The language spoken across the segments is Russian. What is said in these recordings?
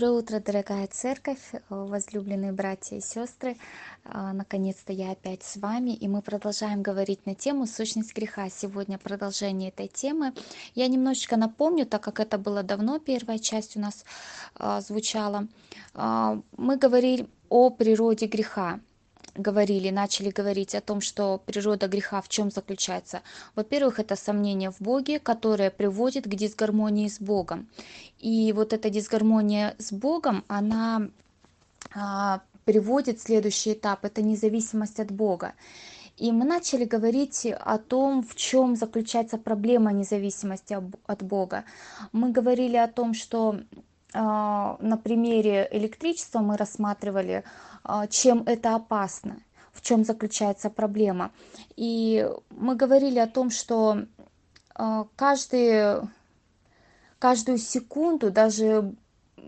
Доброе утро, дорогая церковь, возлюбленные братья и сестры. Наконец-то я опять с вами, и мы продолжаем говорить на тему «Сущность греха». Сегодня продолжение этой темы. Я немножечко напомню, так как это было давно, первая часть у нас звучала. Мы говорили о природе греха. Начали говорить о том, что природа греха в чем заключается. Во-первых, это сомнение в Боге, которое приводит к дисгармонии с Богом. И вот эта дисгармония с Богом, она приводит в следующий этап, это независимость от Бога. И мы начали говорить о том, в чем заключается проблема независимости от Бога. Мы говорили о том, что на примере электричества мы рассматривали, чем это опасно, в чем заключается проблема. И мы говорили о том, что каждую секунду, даже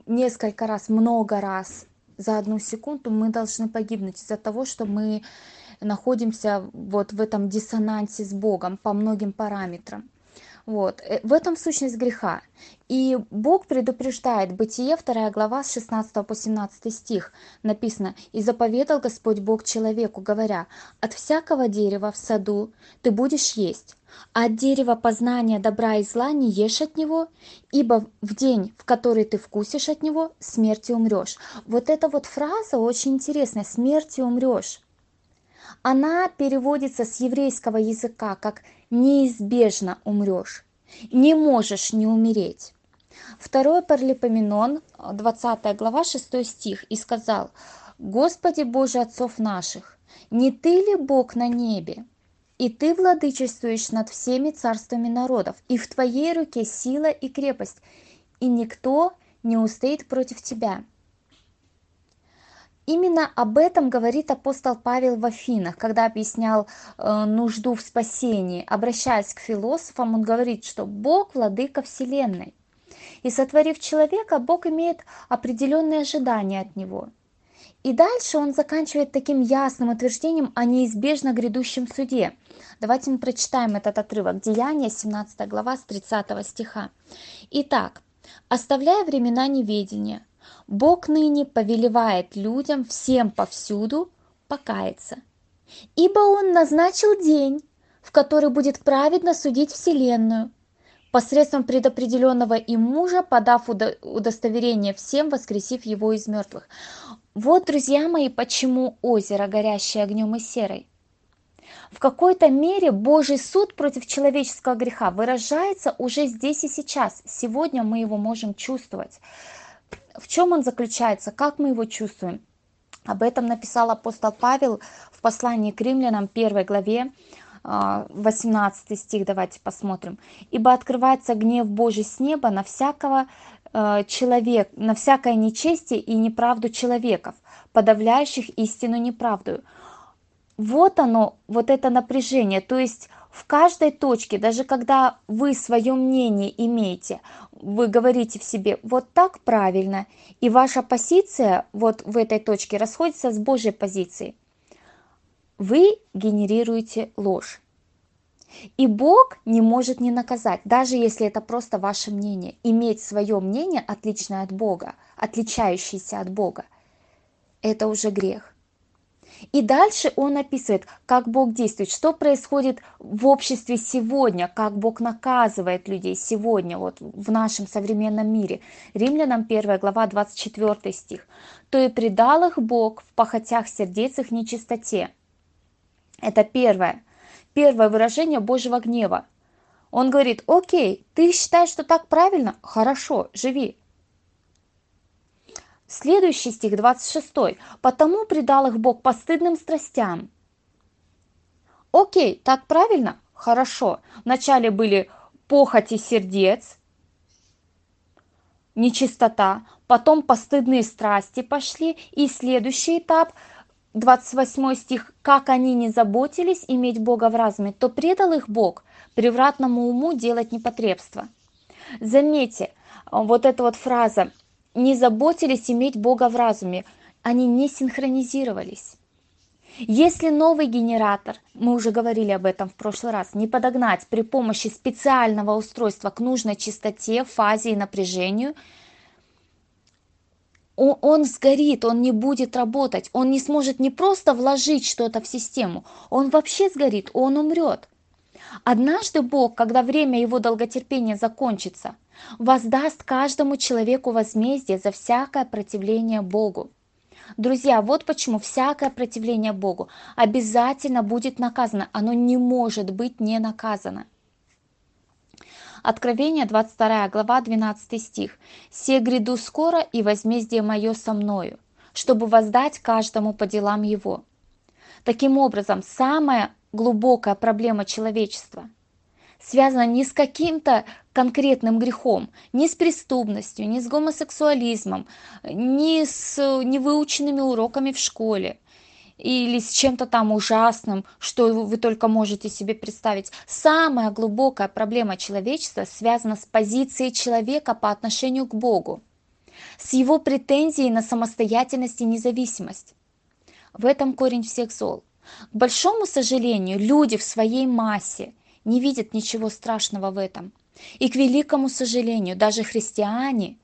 несколько раз, много раз за одну секунду мы должны погибнуть из-за того, что мы находимся вот в этом диссонансе с Богом по многим параметрам. Вот. В этом сущность греха. И Бог предупреждает, Бытие 2 глава с 16 по 17 стих, написано: «И заповедал Господь Бог человеку, говоря: от всякого дерева в саду ты будешь есть, а от дерева познания добра и зла не ешь от него, ибо в день, в который ты вкусишь от него, смертью умрешь». Вот эта вот фраза очень интересная, «смертью умрешь». Она переводится с еврейского языка как «неизбежно умрешь», «не можешь не умереть». Второе Паралипоменон, 20 глава, 6 стих, и сказал: «Господи Боже отцов наших, не Ты ли Бог на небе? И Ты владычествуешь над всеми царствами народов, и в Твоей руке сила и крепость, и никто не устоит против Тебя». Именно об этом говорит апостол Павел в Афинах, когда объяснял нужду в спасении. Обращаясь к философам, он говорит, что Бог – владыка Вселенной. И, сотворив человека, Бог имеет определенные ожидания от него. И дальше он заканчивает таким ясным утверждением о неизбежно грядущем суде. Давайте мы прочитаем этот отрывок. Деяния, 17 глава, с 30 стиха. «Итак, оставляя времена неведения, Бог ныне повелевает людям всем повсюду покаяться, ибо Он назначил день, в который будет праведно судить Вселенную, посредством предопределенного им мужа, подав удостоверение всем, воскресив его из мертвых». Вот, друзья мои, почему озеро, горящее огнем и серой. В какой-то мере Божий суд против человеческого греха выражается уже здесь и сейчас. Сегодня мы его можем чувствовать. В чем он заключается, как мы его чувствуем? Об этом написал апостол Павел в послании к римлянам 1 главе, 18 стих, давайте посмотрим. «Ибо открывается гнев Божий с неба на всякого человека, на всякое нечестие и неправду человеков, подавляющих истину неправдою». Вот оно, вот это напряжение, то есть в каждой точке, даже когда вы свое мнение имеете, вы говорите в себе: вот так правильно, и ваша позиция вот в этой точке расходится с Божьей позицией, вы генерируете ложь. И Бог не может не наказать, даже если это просто ваше мнение. Иметь свое мнение, отличное от Бога, отличающееся от Бога, это уже грех. И дальше он описывает, как Бог действует, что происходит в обществе сегодня, как Бог наказывает людей сегодня, вот в нашем современном мире. Римлянам 1 глава, 24 стих. «То и предал их Бог в похотях сердец их нечистоте». Это первое выражение Божьего гнева. Он говорит: окей, ты считаешь, что так правильно? Хорошо, живи. Следующий стих, 26. «Потому предал их Бог постыдным страстям». Окей, так правильно? Хорошо. Вначале были похоти сердец, нечистота, потом постыдные страсти пошли. И следующий этап, 28 стих. «Как они не заботились иметь Бога в разуме, то предал их Бог превратному уму делать непотребство». Заметьте, вот эта вот фраза «не заботились иметь Бога в разуме», они не синхронизировались. Если новый генератор, мы уже говорили об этом в прошлый раз, не подогнать при помощи специального устройства к нужной частоте, фазе и напряжению, он сгорит, он не будет работать, он не сможет не просто вложить что-то в систему, он вообще сгорит, он умрет. Однажды Бог, когда время его долготерпения закончится, воздаст каждому человеку возмездие за всякое противление Богу. Друзья, вот почему всякое противление Богу обязательно будет наказано, оно не может быть не наказано. Откровение, 22 глава, 12 стих. «Се гряду скоро, и возмездие мое со мною, чтобы воздать каждому по делам его». Таким образом, самая глубокая проблема человечества связана не с каким-то конкретным грехом, не с преступностью, не с гомосексуализмом, не с невыученными уроками в школе или с чем-то там ужасным, что вы только можете себе представить. Самая глубокая проблема человечества связана с позицией человека по отношению к Богу, с его претензией на самостоятельность и независимость. В этом корень всех зол. К большому сожалению, люди в своей массе не видят ничего страшного в этом. И к великому сожалению, даже христиане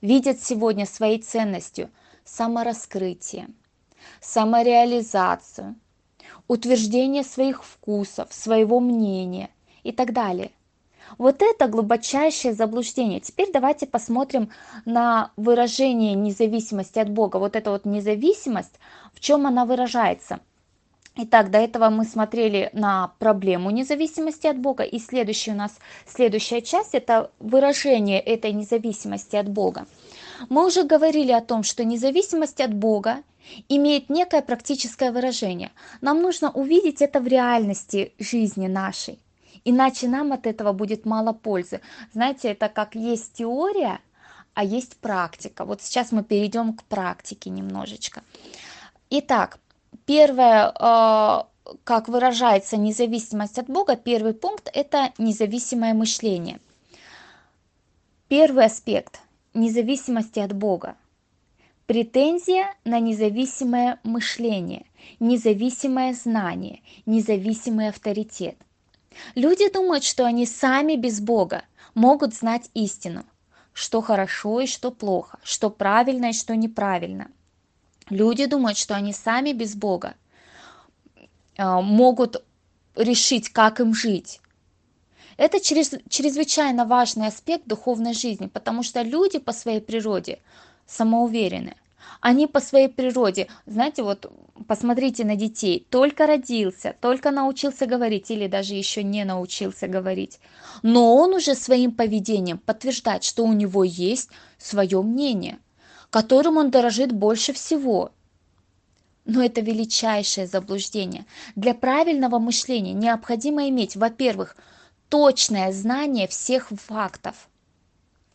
видят сегодня своей ценностью самораскрытие, самореализацию, утверждение своих вкусов, своего мнения и так далее. Вот это глубочайшее заблуждение. Теперь давайте посмотрим на выражение независимости от Бога. Вот эта вот независимость, в чем она выражается? Итак, до этого мы смотрели на проблему независимости от Бога, и следующая часть – это выражение этой независимости от Бога. Мы уже говорили о том, что независимость от Бога имеет некое практическое выражение. Нам нужно увидеть это в реальности жизни нашей, иначе нам от этого будет мало пользы. Знаете, это как есть теория, а есть практика. Вот сейчас мы перейдем к практике немножечко. Итак. Первое, как выражается независимость от Бога, первый пункт – это независимое мышление. Первый аспект независимости от Бога – претензия на независимое мышление, независимое знание, независимый авторитет. Люди думают, что они сами без Бога могут знать истину, что хорошо и что плохо, что правильно и что неправильно. Люди думают, что они сами без Бога могут решить, как им жить. Это чрезвычайно важный аспект духовной жизни, потому что люди по своей природе самоуверены. Они по своей природе, знаете, вот посмотрите на детей, только родился, только научился говорить или даже еще не научился говорить, но он уже своим поведением подтверждает, что у него есть свое мнение, которым он дорожит больше всего. Но это величайшее заблуждение. Для правильного мышления необходимо иметь, во-первых, точное знание всех фактов.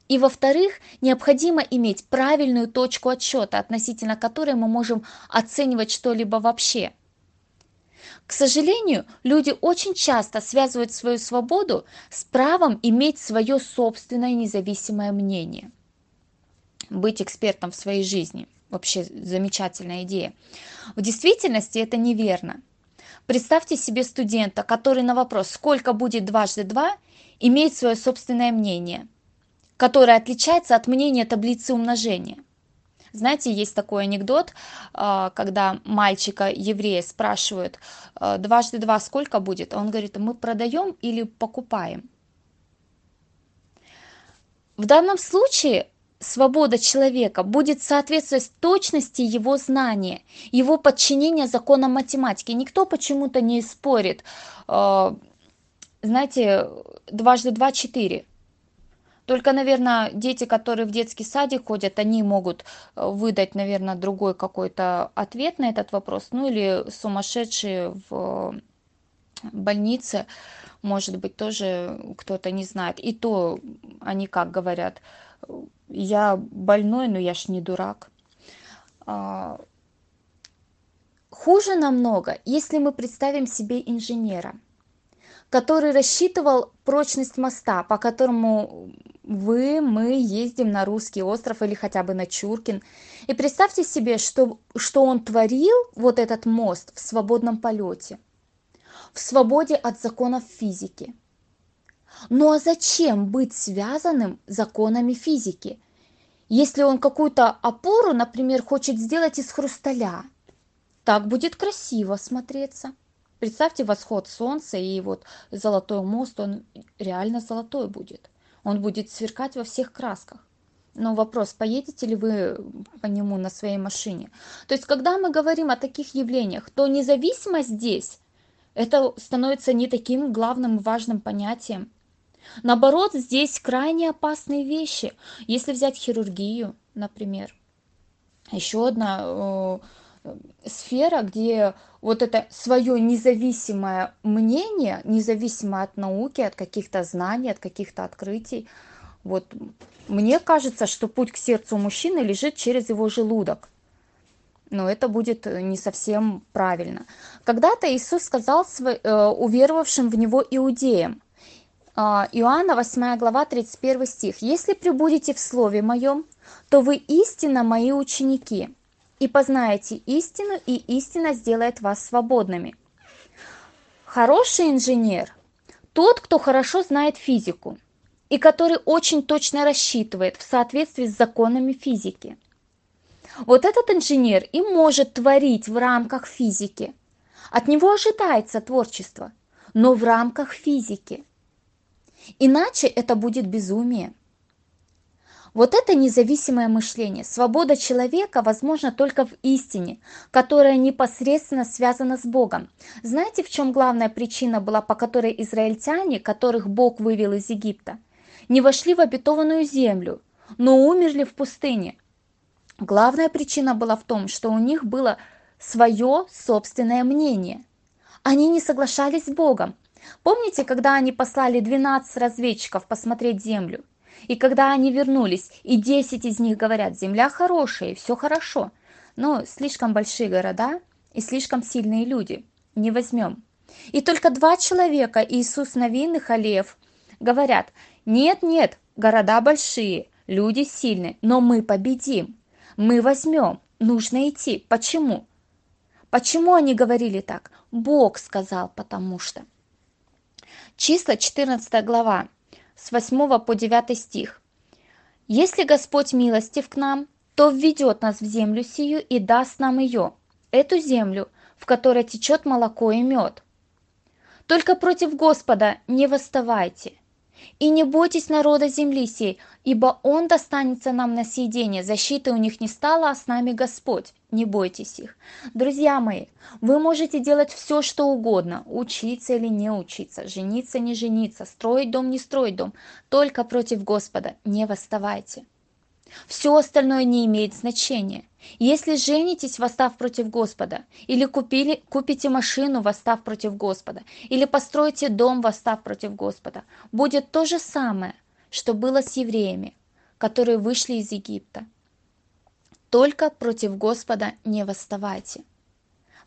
И, во-вторых, необходимо иметь правильную точку отсчета, относительно которой мы можем оценивать что-либо вообще. К сожалению, люди очень часто связывают свою свободу с правом иметь свое собственное независимое мнение. Быть экспертом в своей жизни. Вообще замечательная идея. В действительности это неверно. Представьте себе студента, который на вопрос, сколько будет 2 × 2, имеет свое собственное мнение, которое отличается от мнения таблицы умножения. Знаете, есть такой анекдот, когда мальчика-еврея спрашивают, 2 × 2 сколько будет? А он говорит, мы продаем или покупаем? В данном случае свобода человека будет соответствовать точности его знания, его подчинения законам математики. Никто почему-то не спорит, знаете, 2 × 2 – 4. Только, наверное, дети, которые в детский садик ходят, они могут выдать, наверное, другой какой-то ответ на этот вопрос. Ну или сумасшедшие в больнице, может быть, тоже кто-то не знает. И то они как говорят – я больной, но я ж не дурак. Хуже намного, если мы представим себе инженера, который рассчитывал прочность моста, по которому мы ездим на Русский остров или хотя бы на Чуркин. И представьте себе, что он творил вот этот мост в свободном полете, в свободе от законов физики. Ну а зачем быть связанным законами физики? Если он какую-то опору, например, хочет сделать из хрусталя, так будет красиво смотреться. Представьте восход солнца и вот золотой мост, он реально золотой будет. Он будет сверкать во всех красках. Но вопрос, поедете ли вы по нему на своей машине? То есть, когда мы говорим о таких явлениях, то независимость здесь, это становится не таким главным и важным понятием. Наоборот, здесь крайне опасные вещи. Если взять хирургию, например, еще одна сфера, где вот это свое независимое мнение, независимое от науки, от каких-то знаний, от каких-то открытий. Вот мне кажется, что путь к сердцу мужчины лежит через его желудок. Но это будет не совсем правильно. Когда-то Иисус сказал уверовавшим в Него иудеям, Иоанна 8 глава 31 стих, «Если пребудете в Слове Моем, то вы истинно Мои ученики». И познаете истину, и истина сделает вас свободными. Хороший инженер – тот, кто хорошо знает физику и который очень точно рассчитывает в соответствии с законами физики. Вот этот инженер и может творить в рамках физики. От него ожидается творчество, но в рамках физики. Иначе это будет безумие. Вот это независимое мышление. Свобода человека возможна только в истине, которая непосредственно связана с Богом. Знаете, в чем главная причина была, по которой израильтяне, которых Бог вывел из Египта, не вошли в обетованную землю, но умерли в пустыне? Главная причина была в том, что у них было свое собственное мнение. Они не соглашались с Богом. Помните, когда они послали 12 разведчиков посмотреть землю? И когда они вернулись, и 10 из них говорят, земля хорошая, все хорошо, но слишком большие города и слишком сильные люди, не возьмем. И только 2 человека, Иисус Навин и Халев, говорят, нет, города большие, люди сильные, но мы победим, мы возьмем, нужно идти. Почему? Почему они говорили так? Бог сказал, потому что. Числа 14 глава. С 8 по 9 стих. «Если Господь милостив к нам, то введет нас в землю сию и даст нам ее, эту землю, в которой течет молоко и мед. Только против Господа не восставайте, и не бойтесь народа земли сей, ибо он достанется нам на съедение, защиты у них не стало, а с нами Господь, не бойтесь их». Друзья мои, вы можете делать все, что угодно, учиться или не учиться, жениться, не жениться, строить дом, не строить дом, только против Господа не восставайте. Все остальное не имеет значения. Если женитесь, восстав против Господа, или купите машину, восстав против Господа, или построите дом, восстав против Господа, будет то же самое, что было с евреями, которые вышли из Египта. Только против Господа не восставайте,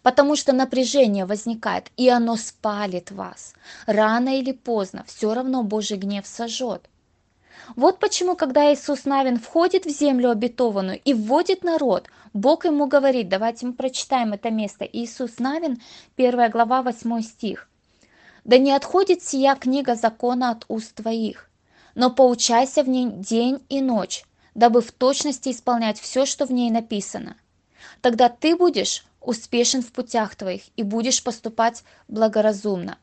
потому что напряжение возникает, и оно спалит вас. Рано или поздно все равно Божий гнев сожжет. Вот почему, когда Иисус Навин входит в землю обетованную и вводит народ, Бог ему говорит, давайте мы прочитаем это место, Иисус Навин, 1 глава, 8 стих. «Да не отходит сия книга закона от уст твоих, но поучайся в ней день и ночь, дабы в точности исполнять все, что в ней написано. Тогда ты будешь успешен в путях твоих и будешь поступать благоразумно».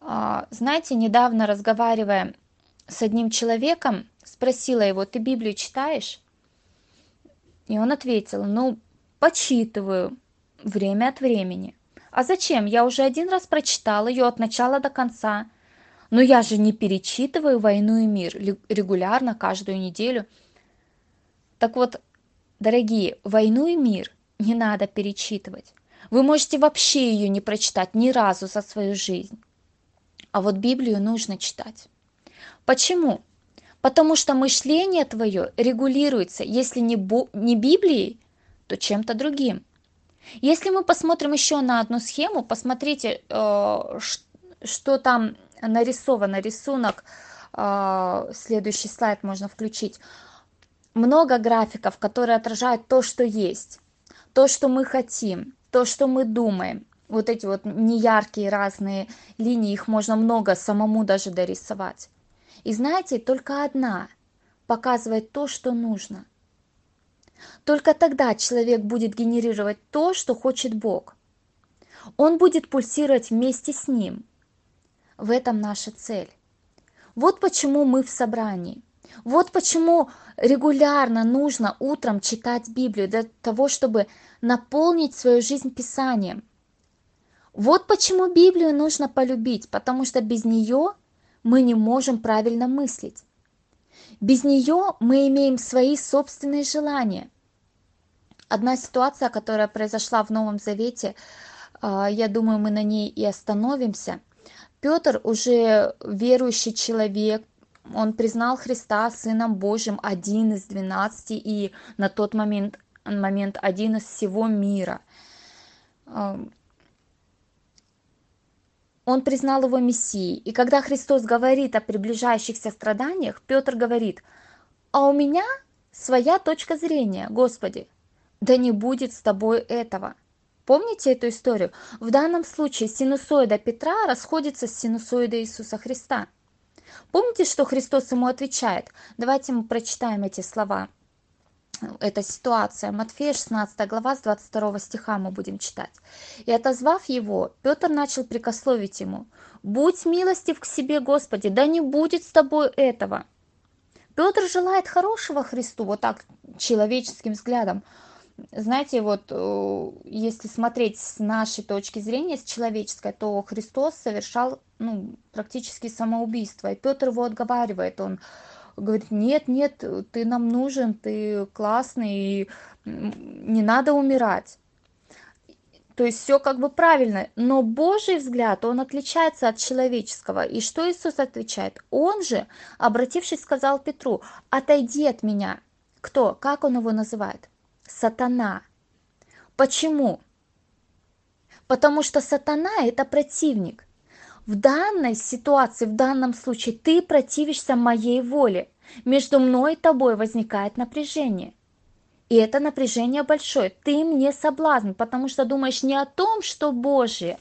Знаете, недавно разговаривая с одним человеком, спросила его, ты Библию читаешь? И он ответил, почитываю время от времени. А зачем? Я уже один раз прочитал ее от начала до конца. Но я же не перечитываю «Войну и мир» регулярно, каждую неделю. Так вот, дорогие, «Войну и мир» не надо перечитывать. Вы можете вообще ее не прочитать ни разу за свою жизнь. А вот Библию нужно читать. Почему? Потому что мышление твое регулируется, если не Библией, то чем-то другим. Если мы посмотрим еще на одну схему, посмотрите, что там нарисовано, рисунок, следующий слайд можно включить. Много графиков, которые отражают то, что есть, то, что мы хотим, то, что мы думаем. Вот эти вот неяркие разные линии, их можно много самому даже дорисовать. И знаете, только одна показывать то, что нужно. Только тогда человек будет генерировать то, что хочет Бог. Он будет пульсировать вместе с Ним. В этом наша цель. Вот почему мы в собрании. Вот почему регулярно нужно утром читать Библию, для того, чтобы наполнить свою жизнь Писанием. Вот почему Библию нужно полюбить, потому что без нее мы не можем правильно мыслить. Без нее мы имеем свои собственные желания. Одна ситуация, которая произошла в Новом Завете, я думаю, мы на ней и остановимся. Петр, уже верующий человек, он признал Христа Сыном Божьим, один из 12, и на тот момент один из всего мира. Он признал его Мессией. И когда Христос говорит о приближающихся страданиях, Петр говорит: «А у меня своя точка зрения, Господи, да не будет с тобой этого». Помните эту историю? В данном случае синусоида Петра расходится с синусоидой Иисуса Христа. Помните, что Христос ему отвечает? Давайте мы прочитаем эти слова. Эта ситуация. Матфея 16 глава, с 22 стиха мы будем читать. «И отозвав его, Петр начал прикословить ему: „Будь милостив к себе, Господи, да не будет с тобой этого“». Петр желает хорошего Христу, вот так, человеческим взглядом. Знаете, вот если смотреть с нашей точки зрения, с человеческой, то Христос совершал практически самоубийство. И Петр его отговаривает, он говорит: нет, ты нам нужен, ты классный, и не надо умирать. То есть все как бы правильно, но Божий взгляд, он отличается от человеческого. И что Иисус отвечает? Он же, обратившись, сказал Петру: «Отойди от меня». Кто? Как он его называет? Сатана. Почему? Потому что сатана – это противник. В данной ситуации, в данном случае ты противишься моей воле. Между мной и тобой возникает напряжение. И это напряжение большое. Ты мне соблазн, потому что думаешь не о том, что Божие,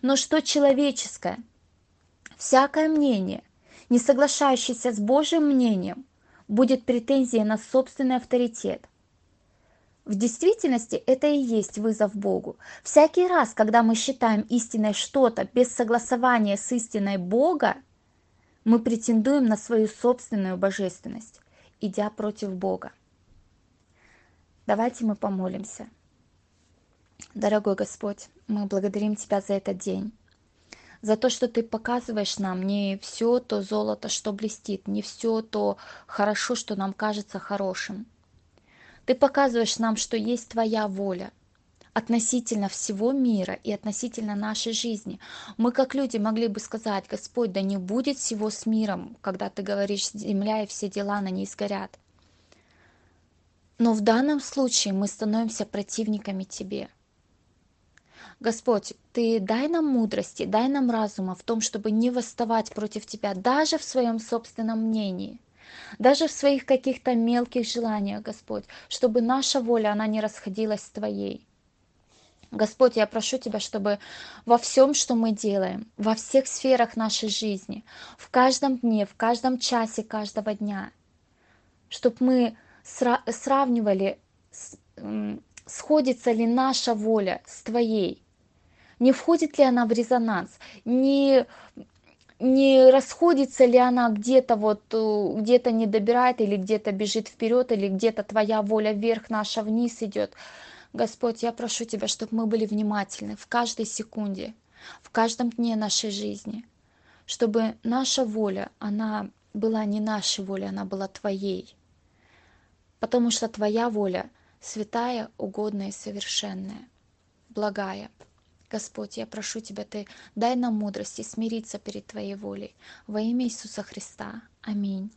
но что человеческое. Всякое мнение, не соглашающееся с Божьим мнением, будет претензией на собственный авторитет. В действительности это и есть вызов Богу. Всякий раз, когда мы считаем истиной что-то без согласования с истиной Бога, мы претендуем на свою собственную божественность, идя против Бога. Давайте мы помолимся. Дорогой Господь, мы благодарим Тебя за этот день, за то, что Ты показываешь нам не все то золото, что блестит, не все то хорошо, что нам кажется хорошим. Ты показываешь нам, что есть Твоя воля относительно всего мира и относительно нашей жизни. Мы, как люди, могли бы сказать: Господь, да не будет всего с миром, когда Ты говоришь, земля и все дела на ней сгорят. Но в данном случае мы становимся противниками Тебе. Господь, Ты дай нам мудрости, дай нам разума в том, чтобы не восставать против Тебя даже в своем собственном мнении. Даже в своих каких-то мелких желаниях, Господь, чтобы наша воля, она не расходилась с Твоей. Господь, я прошу Тебя, чтобы во всем, что мы делаем, во всех сферах нашей жизни, в каждом дне, в каждом часе каждого дня, чтобы мы сравнивали, сходится ли наша воля с Твоей, не входит ли она в резонанс, не расходится ли она где-то, где-то не добирает, или где-то бежит вперед, или где-то Твоя воля вверх, наша вниз идет. Господь, я прошу Тебя, чтобы мы были внимательны в каждой секунде, в каждом дне нашей жизни, чтобы наша воля, она была не нашей волей, она была Твоей, потому что Твоя воля святая, угодная и совершенная, благая. Господь, я прошу Тебя, Ты дай нам мудрости смириться перед Твоей волей. Во имя Иисуса Христа. Аминь.